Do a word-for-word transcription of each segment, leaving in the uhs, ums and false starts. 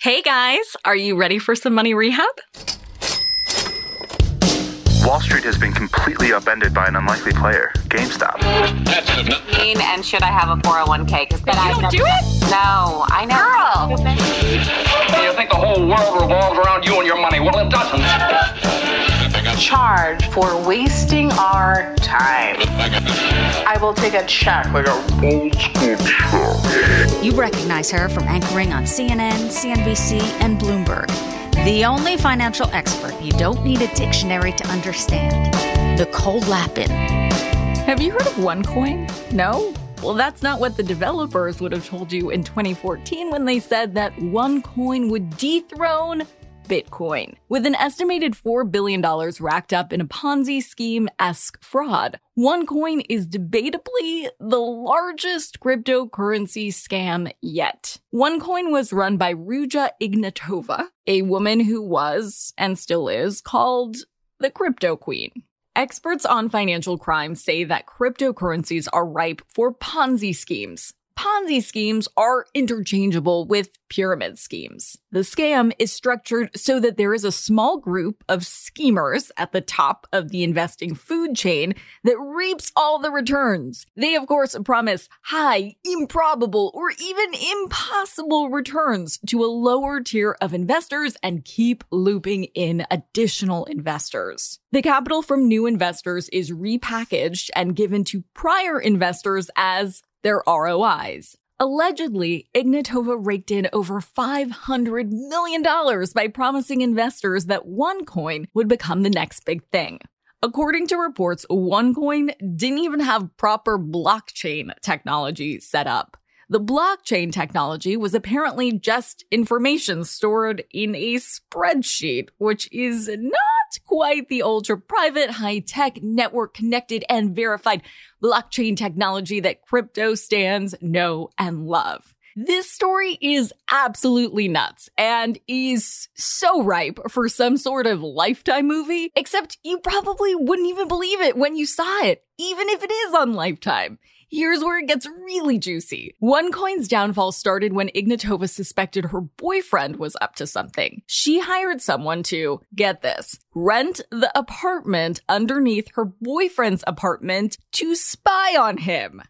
Hey guys, are you ready for some money rehab? Wall Street has been completely upended by an unlikely player, GameStop. And should I have a four oh one k? Because you don't do it? No, I know. Girl. You think the whole world revolves around you and your money? Well, it doesn't. Charge for wasting our time. I will take a check. Like an old school check. You recognize her from anchoring on C N N, C N B C, and Bloomberg. The only financial expert you don't need a dictionary to understand, Nicole Lapin. Have you heard of OneCoin? No? Well, that's not what the developers would have told you in twenty fourteen when they said that OneCoin would dethrone Bitcoin, with an estimated four billion dollars racked up in a Ponzi scheme-esque fraud. OneCoin is debatably the largest cryptocurrency scam yet. OneCoin was run by Ruja Ignatova, a woman who was, and still is, called the Crypto Queen. Experts on financial crime say that cryptocurrencies are ripe for Ponzi schemes. Ponzi schemes are interchangeable with pyramid schemes. The scam is structured so that there is a small group of schemers at the top of the investing food chain that reaps all the returns. They, of course, promise high, improbable, or even impossible returns to a lower tier of investors and keep looping in additional investors. The capital from new investors is repackaged and given to prior investors as their R O Is. Allegedly, Ignatova raked in over five hundred million dollars by promising investors that OneCoin would become the next big thing. According to reports, OneCoin didn't even have proper blockchain technology set up. The blockchain technology was apparently just information stored in a spreadsheet, which is not quite the ultra-private, high-tech, network-connected, and verified blockchain technology that crypto stands know and love. This story is absolutely nuts and is so ripe for some sort of Lifetime movie, except you probably wouldn't even believe it when you saw it, even if it is on Lifetime. Here's where it gets really juicy. OneCoin's downfall started when Ignatova suspected her boyfriend was up to something. She hired someone to, get this, rent the apartment underneath her boyfriend's apartment to spy on him.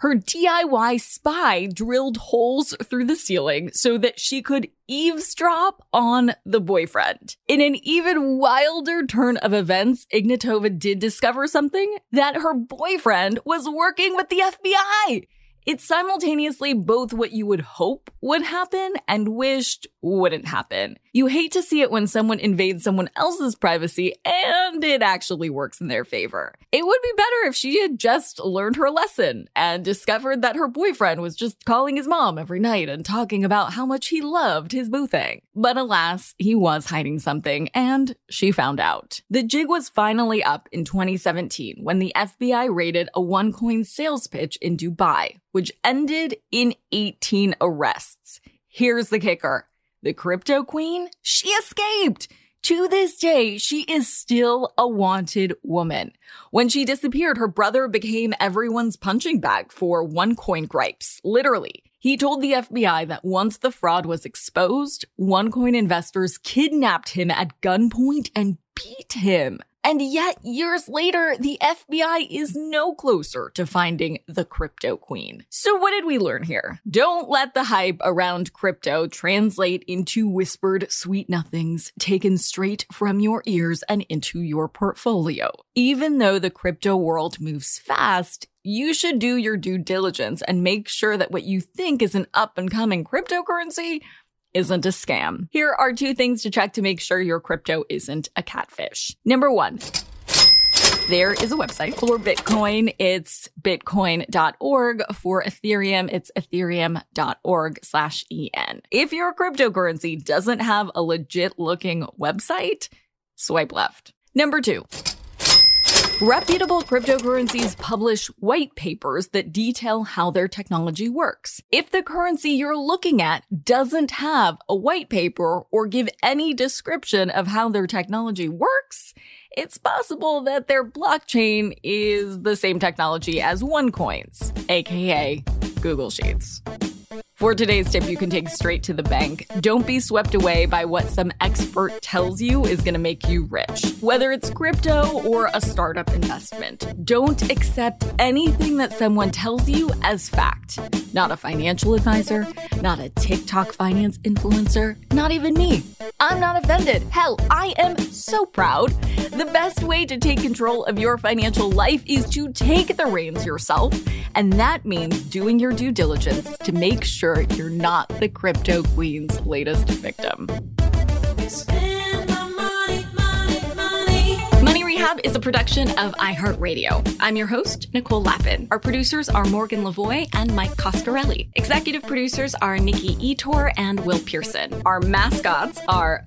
Her D I Y spy drilled holes through the ceiling so that she could eavesdrop on the boyfriend. In an even wilder turn of events, Ignatova did discover something, that her boyfriend was working with the F B I. It's simultaneously both what you would hope would happen and wished wouldn't happen. You hate to see it when someone invades someone else's privacy and it actually works in their favor. It would be better if she had just learned her lesson and discovered that her boyfriend was just calling his mom every night and talking about how much he loved his boo thing. But alas, he was hiding something and she found out. The jig was finally up in twenty seventeen when the F B I raided a OneCoin sales pitch in Dubai, which ended in eighteen arrests. Here's the kicker. The Crypto Queen, she escaped. To this day, she is still a wanted woman. When she disappeared, her brother became everyone's punching bag for OneCoin gripes, literally. He told the F B I that once the fraud was exposed, OneCoin investors kidnapped him at gunpoint and beat him. And yet, years later, the F B I is no closer to finding the Crypto Queen. So what did we learn here? Don't let the hype around crypto translate into whispered sweet nothings taken straight from your ears and into your portfolio. Even though the crypto world moves fast, you should do your due diligence and make sure that what you think is an up-and-coming cryptocurrency isn't a scam. Here are two things to check to make sure your crypto isn't a catfish. Number one, there is a website for Bitcoin. It's bitcoin dot org. For Ethereum, it's ethereum dot org slash E N. If your cryptocurrency doesn't have a legit looking website, swipe left. Number two. Reputable cryptocurrencies publish white papers that detail how their technology works. If the currency you're looking at doesn't have a white paper or give any description of how their technology works, it's possible that their blockchain is the same technology as OneCoin's, aka Google Sheets. For today's tip, you can take straight to the bank. Don't be swept away by what some expert tells you is going to make you rich, whether it's crypto or a startup investment. Don't accept anything that someone tells you as fact. Not a financial advisor, not a TikTok finance influencer, not even me. I'm not offended. Hell, I am so proud. The best way to take control of your financial life is to take the reins yourself. And that means doing your due diligence to make sure you're not the crypto queen's latest victim. Spend my money, money, money. Money Rehab is a production of iHeartRadio. I'm your host, Nicole Lapin. Our producers are Morgan Lavoie and Mike Coscarelli. Executive producers are Nikki Etor and Will Pearson. Our mascots are